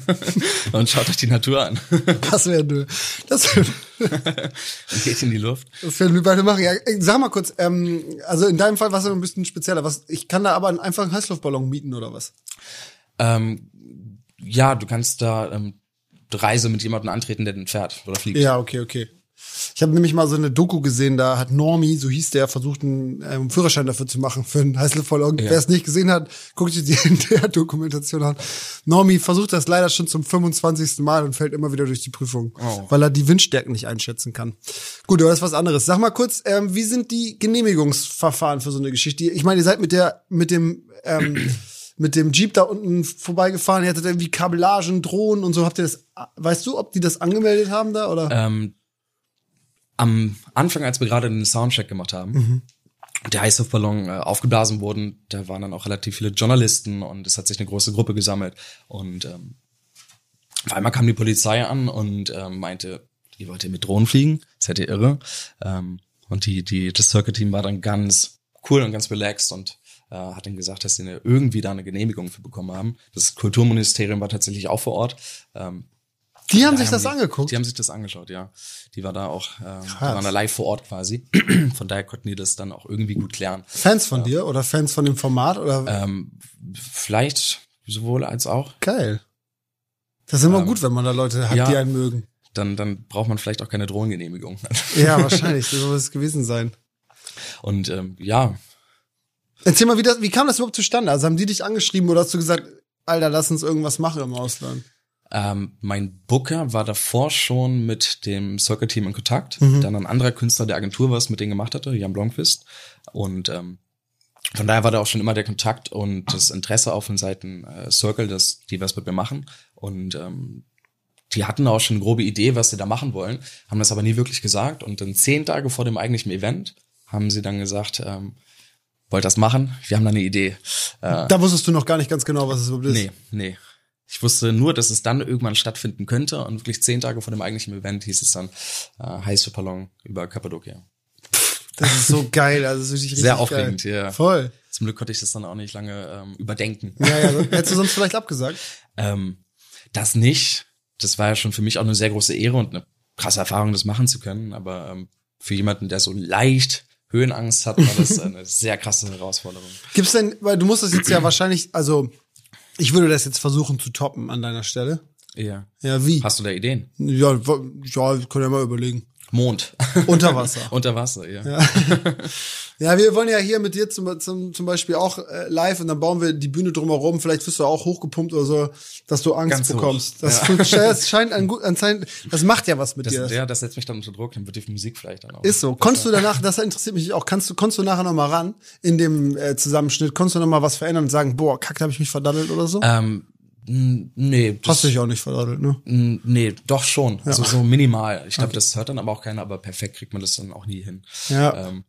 und schaut euch die Natur an. Das wäre nö. Das wär und geht in die Luft. Das werden wir beide machen. Ja, sag mal kurz, ähm, also in deinem Fall war es ein bisschen spezieller. Was, ich kann da aber einen einfachen Heißluftballon mieten oder was? Ähm, ja, du kannst da... Ähm, Reise mit jemandem antreten, der den fährt oder fliegt. Ja, okay, okay. Ich habe nämlich mal so eine Doku gesehen, da hat Normi, so hieß der, versucht, einen ähm, Führerschein dafür zu machen für einen Heißluftballon. Ja. Wer es nicht gesehen hat, guckt sich die in der Dokumentation an. Normi versucht das leider schon zum fünfundzwanzigsten Mal und fällt immer wieder durch die Prüfung, oh. weil er die Windstärken nicht einschätzen kann. Gut, aber das ist was anderes. Sag mal kurz, ähm, wie sind die Genehmigungsverfahren für so eine Geschichte? Ich meine, ihr seid mit der, mit dem... Ähm, mit dem Jeep da unten vorbeigefahren, ihr hattet irgendwie Kabellagen, Drohnen und so. Habt ihr das, weißt du, ob die das angemeldet haben da, oder? Ähm, am Anfang, als wir gerade einen Soundcheck gemacht haben, mhm. und der Heißluftballon äh, aufgeblasen wurden, da waren dann auch relativ viele Journalisten und es hat sich eine große Gruppe gesammelt. Und ähm, auf einmal kam die Polizei an und ähm, meinte, ihr wollt ihr mit Drohnen fliegen? Das seid ihr irre. Ähm, und die, die, das Circle-Team war dann ganz cool und ganz relaxed und Uh, hat dann gesagt, dass sie eine, irgendwie da eine Genehmigung für bekommen haben. Das Kulturministerium war tatsächlich auch vor Ort. Ähm, die haben da sich haben das die, angeguckt? Die haben sich das angeschaut, ja. Die war da auch, äh, die waren da live vor Ort quasi. Von daher konnten die das dann auch irgendwie gut klären. Fans von äh, dir oder Fans von dem Format? Oder? Ähm, vielleicht sowohl als auch. Geil. Das ist immer ähm, gut, wenn man da Leute hat, ja, die einen mögen. Dann, dann braucht man vielleicht auch keine Drohnengenehmigung. Ja, wahrscheinlich. So soll es gewesen sein. Und ähm, ja... Erzähl mal, wie, das, wie kam das überhaupt zustande? Also haben die dich angeschrieben oder hast du gesagt, Alter, lass uns irgendwas machen im Ausland? Ähm, mein Booker war davor schon mit dem Circle-Team in Kontakt. Mhm. Dann ein anderer Künstler der Agentur, was mit denen gemacht hatte, Jan Blomqvist. Und ähm, von daher war da auch schon immer der Kontakt und das Interesse auf den Seiten äh, Circle, dass die was mit mir machen. Und ähm, die hatten auch schon eine grobe Idee, was sie da machen wollen, haben das aber nie wirklich gesagt. Und dann zehn Tage vor dem eigentlichen Event haben sie dann gesagt, ähm, wollt das machen? Wir haben da eine Idee. Da wusstest du noch gar nicht ganz genau, was es überhaupt ist. Nee, nee. Ich wusste nur, dass es dann irgendwann stattfinden könnte und wirklich zehn Tage vor dem eigentlichen Event hieß es dann äh, heiße Ballon über Cappadocia. Das ist so geil, also das ist richtig sehr richtig aufregend, geil. Ja. Voll. Zum Glück konnte ich das dann auch nicht lange ähm, überdenken. Ja, ja, so, hättest du sonst vielleicht abgesagt? ähm, das nicht. Das war ja schon für mich auch eine sehr große Ehre und eine krasse Erfahrung, das machen zu können. Aber ähm, für jemanden, der so leicht Höhenangst hat, war das eine sehr krasse Herausforderung. Gibt's denn, weil du musst das jetzt ja wahrscheinlich, also ich würde das jetzt versuchen zu toppen an deiner Stelle. Ja. Ja, wie? Hast du da Ideen? Ja, ja, können ja mal überlegen. Mond. Unter Wasser. Unter Wasser, ja. Ja. Ja, wir wollen ja hier mit dir zum, zum, zum Beispiel auch äh, live und dann bauen wir die Bühne drumherum. Vielleicht wirst du auch hochgepumpt oder so, dass du Angst Ganz bekommst. Das, ja. das scheint an gut, anscheinend, das macht ja was mit das, dir. Das. Ja, das setzt mich dann unter Druck, dann wird die Musik vielleicht dann auch. Ist so. Konntest du danach, das interessiert mich auch, kannst du, konntest du nachher nochmal ran in dem äh, Zusammenschnitt, konntest du nochmal was verändern und sagen, boah, kack, da hab ich mich verdaddelt oder so? Ähm. Nee. Hast du dich auch nicht verdaddelt, ne? Nee, doch schon. Ja. Also so minimal. Ich glaube, okay. Das hört dann aber auch keiner, aber perfekt kriegt man das dann auch nie hin. Ja. Ähm,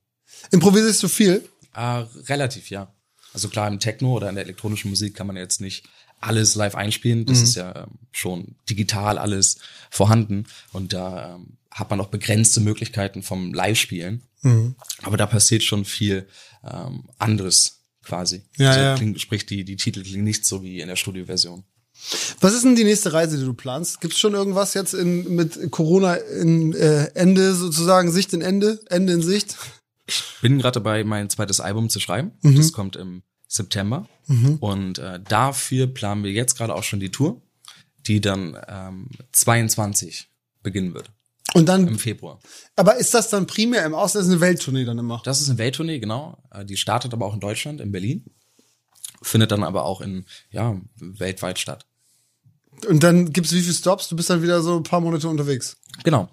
Improvisierst du viel? Äh, relativ, ja. Also klar, im Techno oder in der elektronischen Musik kann man jetzt nicht alles live einspielen. Das mhm. ist ja ähm, schon digital alles vorhanden. Und da ähm, hat man auch begrenzte Möglichkeiten vom Live-Spielen. Mhm. Aber da passiert schon viel ähm, anderes quasi. Ja, also, ja. Klingt, sprich, die, die Titel klingen nicht so wie in der Studioversion. Was ist denn die nächste Reise, die du planst? Gibt's schon irgendwas jetzt in, mit Corona in äh, Ende sozusagen, Sicht in Ende, Ende in Sicht? Ich bin gerade dabei, mein zweites Album zu schreiben. Mhm. Das kommt im September. Mhm. Und äh, dafür planen wir jetzt gerade auch schon die Tour, die dann ähm, zweiundzwanzig beginnen wird. Und dann im Februar. Aber ist das dann primär im Ausland? Das ist eine Welttournee dann immer? Das ist eine Welttournee, genau. Die startet aber auch in Deutschland, in Berlin. Findet dann aber auch in, ja, weltweit statt. Und dann gibt's wie viele Stops? Du bist dann wieder so ein paar Monate unterwegs? Genau.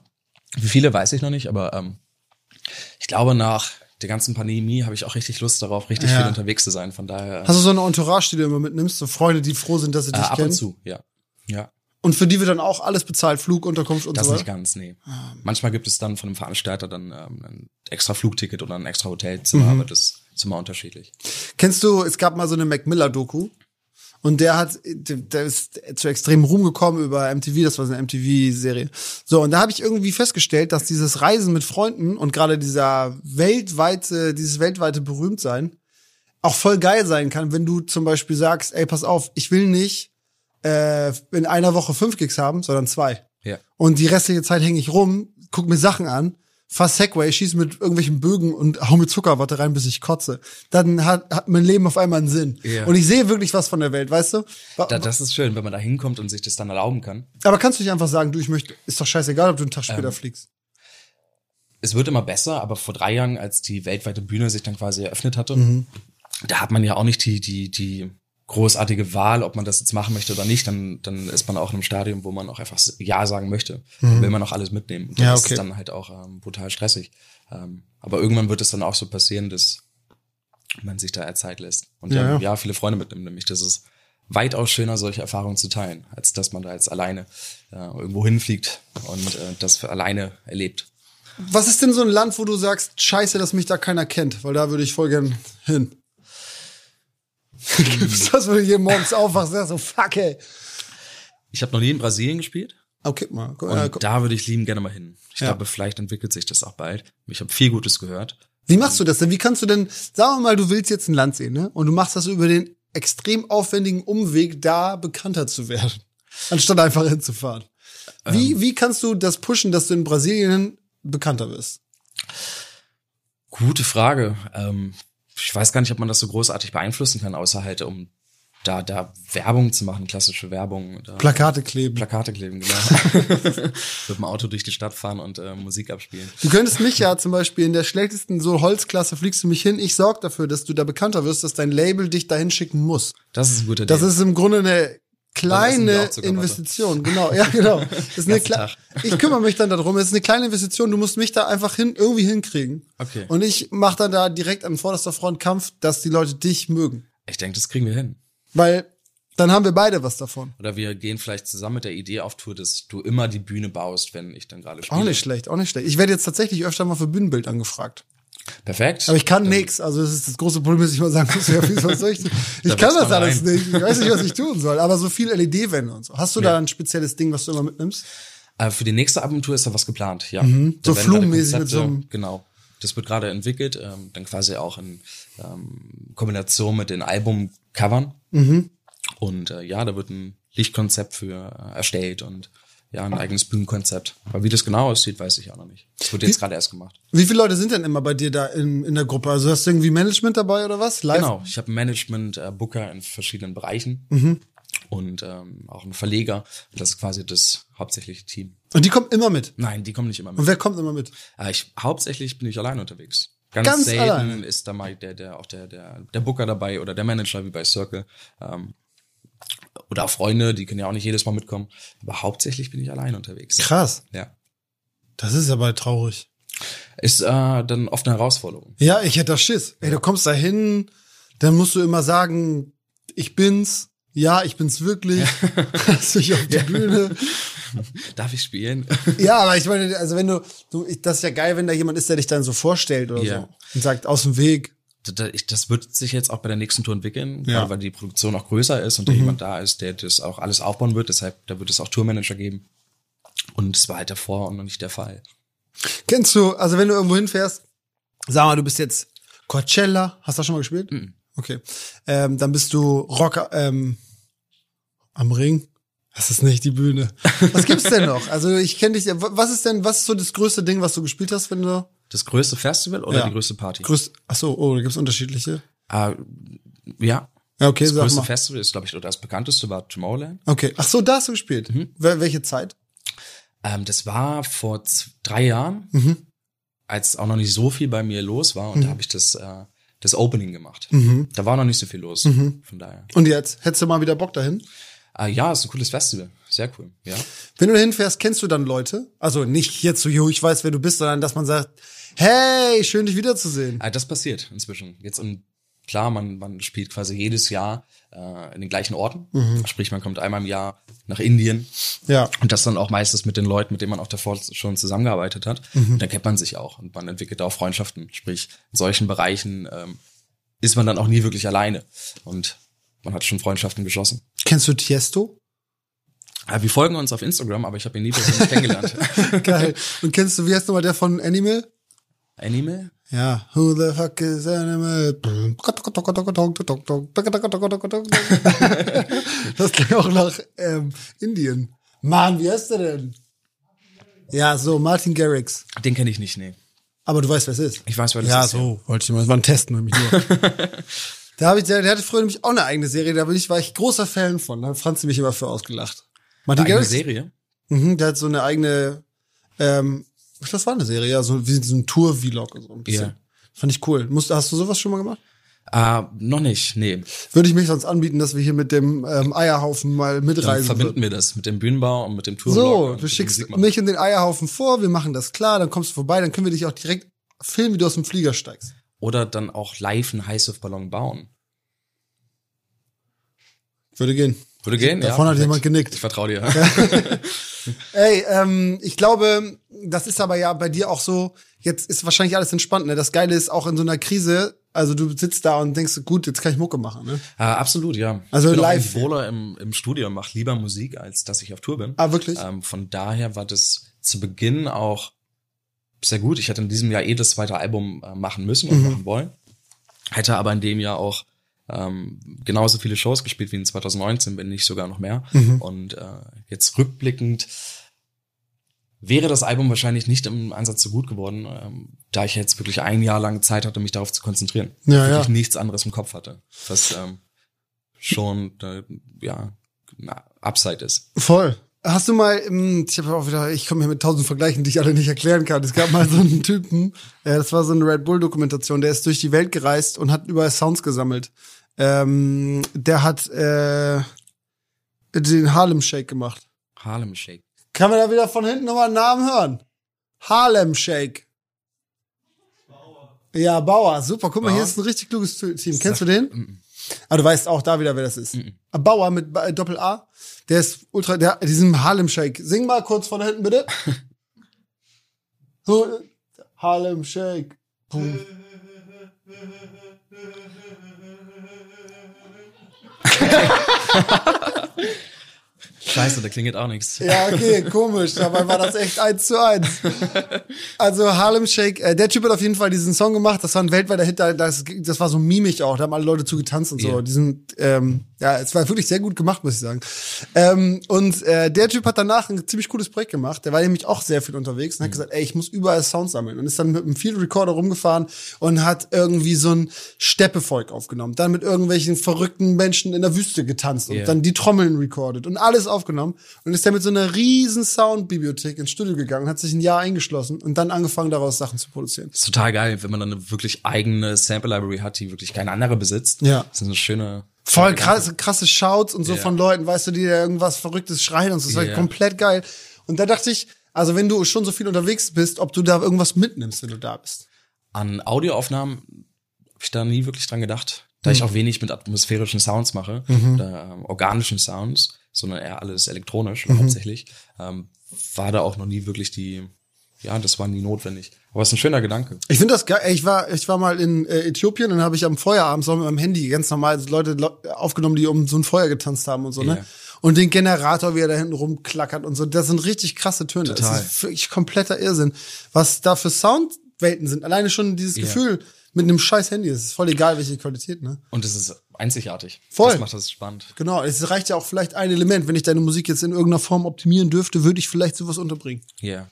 Wie viele weiß ich noch nicht, aber ähm, ich glaube, nach der ganzen Pandemie habe ich auch richtig Lust darauf, richtig ja. viel unterwegs zu sein. Von daher. Hast du so eine Entourage, die du immer mitnimmst? So Freunde, die froh sind, dass sie dich äh, ab kennen? Ab und zu, ja. Ja. Und für die wird dann auch alles bezahlt, Flug, Unterkunft und das so weiter? Das nicht ganz, nee. Ah. Manchmal gibt es dann von einem Veranstalter dann ähm, ein extra Flugticket oder ein extra Hotelzimmer, mhm. aber das ist immer unterschiedlich. Kennst du, es gab mal so eine Mac Miller-Doku und der hat, der ist zu extremem Ruhm gekommen über M T V, das war so eine M T V-Serie. So, und da habe ich irgendwie festgestellt, dass dieses Reisen mit Freunden und gerade dieser weltweite, dieses weltweite Berühmtsein auch voll geil sein kann, wenn du zum Beispiel sagst, ey, pass auf, ich will nicht in einer Woche fünf Gigs haben, sondern zwei. Ja. Und die restliche Zeit hänge ich rum, guck mir Sachen an, fahr Segway, schieß mit irgendwelchen Bögen und hau mir Zuckerwatte rein, bis ich kotze. Dann hat, hat mein Leben auf einmal einen Sinn. Ja. Und ich sehe wirklich was von der Welt, weißt du? Da, das ist schön, wenn man da hinkommt und sich das dann erlauben kann. Aber kannst du nicht einfach sagen, du, ich möchte, ist doch scheißegal, ob du einen Tag später ähm, fliegst. Es wird immer besser, aber vor drei Jahren, als die weltweite Bühne sich dann quasi eröffnet hatte, mhm. da hat man ja auch nicht die, die, die, großartige Wahl, ob man das jetzt machen möchte oder nicht, dann dann ist man auch in einem Stadium, wo man auch einfach Ja sagen möchte. Mhm. Will man auch alles mitnehmen. Und dann ja, okay. ist es dann halt auch ähm, brutal stressig. Ähm, aber irgendwann wird es dann auch so passieren, dass man sich da Zeit lässt. Und ja, ja. ja, viele Freunde mitnimmt nämlich. Das ist weitaus schöner, solche Erfahrungen zu teilen, als dass man da jetzt alleine äh, irgendwo hinfliegt und äh, das für alleine erlebt. Was ist denn so ein Land, wo du sagst, scheiße, dass mich da keiner kennt? Weil da würde ich voll gern hin. Gibt's das, wenn du hier morgens aufwachst, so fuck, ey. Ich habe noch nie in Brasilien gespielt. Okay, mal. Go, und go. Da würde ich lieben gerne mal hin. Ich ja. glaube, vielleicht entwickelt sich das auch bald. Ich habe viel Gutes gehört. Wie machst du das denn? Wie kannst du denn, sagen wir mal, du willst jetzt ein Land sehen, ne? Und du machst das über den extrem aufwendigen Umweg, da bekannter zu werden, anstatt einfach hinzufahren. Wie, ähm, wie kannst du das pushen, dass du in Brasilien bekannter wirst? Gute Frage. Ähm, Ich weiß gar nicht, ob man das so großartig beeinflussen kann, außer halt, um da da Werbung zu machen, klassische Werbung. Oder Plakate kleben. Plakate kleben, genau. Mit dem Auto durch die Stadt fahren und äh, Musik abspielen. Du könntest mich ja zum Beispiel in der schlechtesten so Holzklasse fliegst du mich hin. Ich sorge dafür, dass du da bekannter wirst, dass dein Label dich dahin schicken muss. Das ist ein guter Ding. Das ist im Grunde eine kleine Investition, genau, ja, genau. Das ist eine Kle- ich kümmere mich dann darum, es ist eine kleine Investition, du musst mich da einfach hin irgendwie hinkriegen. Okay. Und ich mache dann da direkt an vorderster Front Kampf, dass die Leute dich mögen. Ich denke, das kriegen wir hin. Weil dann haben wir beide was davon. Oder wir gehen vielleicht zusammen mit der Idee auf Tour, dass du immer die Bühne baust, wenn ich dann gerade spiele. Auch nicht schlecht, auch nicht schlecht. Ich werde jetzt tatsächlich öfter mal für Bühnenbild angefragt. Perfekt. Aber ich kann nichts. Also das ist das große Problem, dass ich mal sagen muss, was soll ich tun? Ich da kann das alles rein. nicht. Ich weiß nicht, was ich tun soll. Aber so viel L E D-Wände und so. Hast du ja. da ein spezielles Ding, was du immer mitnimmst? Aber für die nächste Abentur ist da was geplant, ja. Mhm. So flugmäßig mit so einem... Genau. Das wird gerade entwickelt, ähm, dann quasi auch in ähm, Kombination mit den Albumcovern. Mhm. Und äh, ja, da wird ein Lichtkonzept für äh, erstellt und ja, ein eigenes Bühnenkonzept. Aber wie das genau aussieht, weiß ich auch noch nicht. Das wird wie, jetzt gerade erst gemacht. Wie viele Leute sind denn immer bei dir da in, in der Gruppe? Also hast du irgendwie Management dabei oder was? Live? Genau, ich habe Management, äh, Booker in verschiedenen Bereichen. Mhm. Und ähm, auch ein Verleger. Das ist quasi das hauptsächliche Team. Und die kommen immer mit? Nein, die kommen nicht immer mit. Und wer kommt immer mit? Äh, ich, hauptsächlich bin ich allein unterwegs. Ganz, Ganz selten allein. ist da mal der, der, auch der, der, der Booker dabei oder der Manager wie bei Circle. Ähm, oder auch Freunde, die können ja auch nicht jedes Mal mitkommen. Aber hauptsächlich bin ich allein unterwegs. Krass. Ja. Das ist aber traurig. Ist äh, dann oft eine Herausforderung. Ja, ich hätte da Schiss. Ey, du kommst da hin, dann musst du immer sagen, ich bin's. Ja, ich bin's wirklich. Ja. Lass mich auf die ja. Bühne. Darf ich spielen? Ja, aber ich meine, also wenn du, du, das ist ja geil, wenn da jemand ist, der dich dann so vorstellt oder ja. so und sagt, aus dem Weg. Das wird sich jetzt auch bei der nächsten Tour entwickeln, ja. weil die Produktion auch größer ist und mhm. da jemand da ist, der das auch alles aufbauen wird. Deshalb, da wird es auch Tourmanager geben. Und es war halt davor noch nicht der Fall. Kennst du, also wenn du irgendwo hinfährst, sag mal, du bist jetzt Coachella, hast du das schon mal gespielt? Mhm. Okay. Ähm, dann bist du Rock ähm, am Ring. Das ist nicht die Bühne. Was gibt's denn noch? Also ich kenne dich, was ist denn, was ist so das größte Ding, was du gespielt hast, wenn du... Das größte Festival oder ja. die größte Party? Größ- Ach so, oh, da gibt's unterschiedliche. Uh, ja. ja okay, das sag größte mal. Festival ist, glaube ich, oder das bekannteste war Tomorrowland. Okay. Ach so, da hast du gespielt. Mhm. Wel- welche Zeit? Ähm, das war vor z- drei Jahren, mhm. als auch noch nicht so viel bei mir los war und mhm. da habe ich das äh, das Opening gemacht. Mhm. Da war noch nicht so viel los, mhm. von daher. Und jetzt? Hättest du mal wieder Bock dahin? Ah, ja, ist ein cooles Festival. Sehr cool, ja. Wenn du da hinfährst, kennst du dann Leute? Also nicht jetzt so, jo, ich weiß, wer du bist, sondern dass man sagt, hey, schön, dich wiederzusehen. Ah, das passiert inzwischen. Jetzt und klar, man, man spielt quasi jedes Jahr äh, in den gleichen Orten. Mhm. Sprich, man kommt einmal im Jahr nach Indien. Ja. Und das dann auch meistens mit den Leuten, mit denen man auch davor schon zusammengearbeitet hat. Mhm. Und dann kennt man sich auch und man entwickelt auch Freundschaften. Sprich, in solchen Bereichen ähm, ist man dann auch nie wirklich alleine. Und man hat schon Freundschaften geschlossen. Kennst du Tiesto? Ja, wir folgen uns auf Instagram, aber ich habe ihn nie persönlich kennengelernt. Geil. Und kennst du, wie heißt nochmal der von Animal? Animal? Ja. Who the fuck is Animal? Das klingt auch nach ähm, Indien. Mann, wie heißt der denn? Ja, so Martin Garrix. Den kenne ich nicht, nee. Aber du weißt, wer es ist. Ich weiß, wer das ja, ist. So. Ja, so. Wollte ich mal. Das war ein Test, nämlich nur. Da habe ich, der, der hatte früher nämlich auch eine eigene Serie, da bin ich, war ich großer Fan von. Da hat Franzi mich immer für ausgelacht. Martin eine Garrix? Serie? Mhm, der hat so eine eigene, ähm, das war eine Serie, ja, so wie so ein Tour-Vlog und so ein bisschen. Yeah. Fand ich cool. Musst, hast du sowas schon mal gemacht? Uh, noch nicht, nee. Würde ich mich sonst anbieten, dass wir hier mit dem ähm, Eierhaufen mal mitreisen. Dann verbinden wir das mit dem Bühnenbau und mit dem Tour-Vlog. So, du schickst mich und den Eierhaufen vor, wir machen das klar, dann kommst du vorbei, dann können wir dich auch direkt filmen, wie du aus dem Flieger steigst. Oder dann auch live einen Heißluftballon bauen. Würde gehen. Würde gehen, Davon ja. Davon hat jemand genickt. Ich vertraue dir. Ja. Ey, ähm, ich glaube, das ist aber ja bei dir auch so, jetzt ist wahrscheinlich alles entspannt, ne? Das Geile ist auch in so einer Krise, also du sitzt da und denkst, gut, jetzt kann ich Mucke machen, ne? Ah, absolut, ja. Also ich bin live. Ich bin wohler im, im Studio und mache lieber Musik, als dass ich auf Tour bin. Ah, wirklich? Ähm, von daher war das zu Beginn auch sehr gut. Ich hätte in diesem Jahr eh das zweite Album äh, machen müssen und mhm. machen wollen. Hätte aber in dem Jahr auch ähm, genauso viele Shows gespielt wie in zwanzig neunzehn, wenn nicht sogar noch mehr. Mhm. Und äh, jetzt rückblickend wäre das Album wahrscheinlich nicht im Ansatz so gut geworden, ähm, da ich jetzt wirklich ein Jahr lang Zeit hatte, mich darauf zu konzentrieren. Ja, weil ja. ich nichts anderes im Kopf hatte. Was ähm, schon äh, ja na, Upside ist. Voll. Hast du mal, ich habe auch wieder, ich komme hier mit tausend Vergleichen, die ich alle nicht erklären kann. Es gab mal so einen Typen, das war so eine Red Bull-Dokumentation, der ist durch die Welt gereist und hat überall Sounds gesammelt. Ähm, der hat äh, den Harlem Shake gemacht. Harlem Shake. Kann man da wieder von hinten nochmal einen Namen hören? Harlem Shake. Bauer. Ja, Bauer, super. Guck mal, Bauer? Hier ist ein richtig kluges Team. Kennst das du den? M-m. Aber du weißt auch da wieder, wer das ist. Mhm. Bauer mit äh, Doppel-A, der ist ultra, der diesem Harlem Shake. Sing mal kurz von hinten, bitte. So, Harlem Shake. Boom. Scheiße, da klingelt auch nichts. Ja, okay, komisch. Dabei war das echt eins zu eins. Also Harlem Shake, äh, der Typ hat auf jeden Fall diesen Song gemacht. Das war ein weltweiter Hit. Das, das war so mimig auch. Da haben alle Leute zu getanzt und so. Yeah. Diesen, ähm, ja, es war wirklich sehr gut gemacht, muss ich sagen. Ähm, und äh, der Typ hat danach ein ziemlich cooles Projekt gemacht. Der war nämlich auch sehr viel unterwegs und hat mhm. gesagt, ey, ich muss überall Sounds sammeln. Und ist dann mit einem Field Recorder rumgefahren und hat irgendwie so ein Steppevolk aufgenommen. Dann mit irgendwelchen verrückten Menschen in der Wüste getanzt und yeah. dann die Trommeln recordet und alles aufgenommen. Und ist dann mit so einer riesen Soundbibliothek ins Studio gegangen, hat sich ein Jahr eingeschlossen und dann angefangen, daraus Sachen zu produzieren. Das ist total geil, wenn man dann eine wirklich eigene Sample Library hat, die wirklich kein anderer besitzt. Ja. Das ist eine schöne... Voll krasse, krasse Shouts und so yeah. von Leuten, weißt du, die da irgendwas Verrücktes schreien und so. Das war yeah. komplett geil. Und da dachte ich, also wenn du schon so viel unterwegs bist, ob du da irgendwas mitnimmst, wenn du da bist. An Audioaufnahmen habe ich da nie wirklich dran gedacht, da mhm. ich auch wenig mit atmosphärischen Sounds mache mhm. oder ähm, organischen Sounds, sondern eher alles elektronisch mhm. hauptsächlich. Ähm, war da auch noch nie wirklich die... Ja, das war nie notwendig. Aber es ist ein schöner Gedanke. Ich finde das geil. Ich war, ich war mal in äh, Äthiopien und habe ich am Feuerabend so mit meinem Handy ganz normal Leute lo- aufgenommen, die um so ein Feuer getanzt haben und so, yeah. ne? Und den Generator, wie er da hinten rumklackert und so. Das sind richtig krasse Töne. Total. Das ist wirklich kompletter Irrsinn. Was da für Soundwelten sind. Alleine schon dieses yeah. Gefühl mit einem scheiß Handy. Es ist voll egal, welche Qualität, ne? Und es ist einzigartig. Voll. Das macht das spannend. Genau. Es reicht ja auch vielleicht ein Element. Wenn ich deine Musik jetzt in irgendeiner Form optimieren dürfte, würde ich vielleicht sowas unterbringen. Ja. Yeah.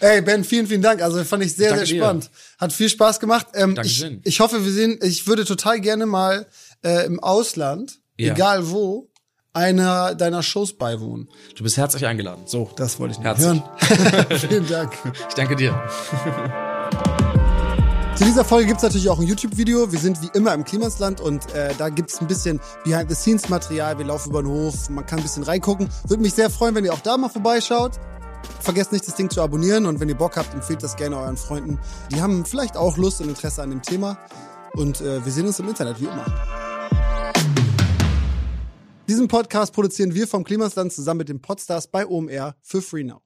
Ey, Ben, vielen, vielen Dank. Also fand ich sehr, Danke sehr spannend. Dir. Hat viel Spaß gemacht. Ähm, ich, ich hoffe, wir sehen, ich würde total gerne mal äh, im Ausland, ja. egal wo, einer deiner Shows beiwohnen. Du bist herzlich eingeladen. So, das wollte ich nicht herzlich. hören. Vielen Dank. Ich danke dir. Zu dieser Folge gibt's natürlich auch ein YouTube-Video. Wir sind wie immer im Kliemannsland und äh, da gibt's ein bisschen Behind-the-Scenes-Material. Wir laufen über den Hof, man kann ein bisschen reingucken. Würde mich sehr freuen, wenn ihr auch da mal vorbeischaut. Vergesst nicht, das Ding zu abonnieren und wenn ihr Bock habt, empfehlt das gerne euren Freunden. Die haben vielleicht auch Lust und Interesse an dem Thema und äh, wir sehen uns im Internet, wie immer. Diesen Podcast produzieren wir vom Kliemannsland zusammen mit den Podstars bei O M R für FreeNow.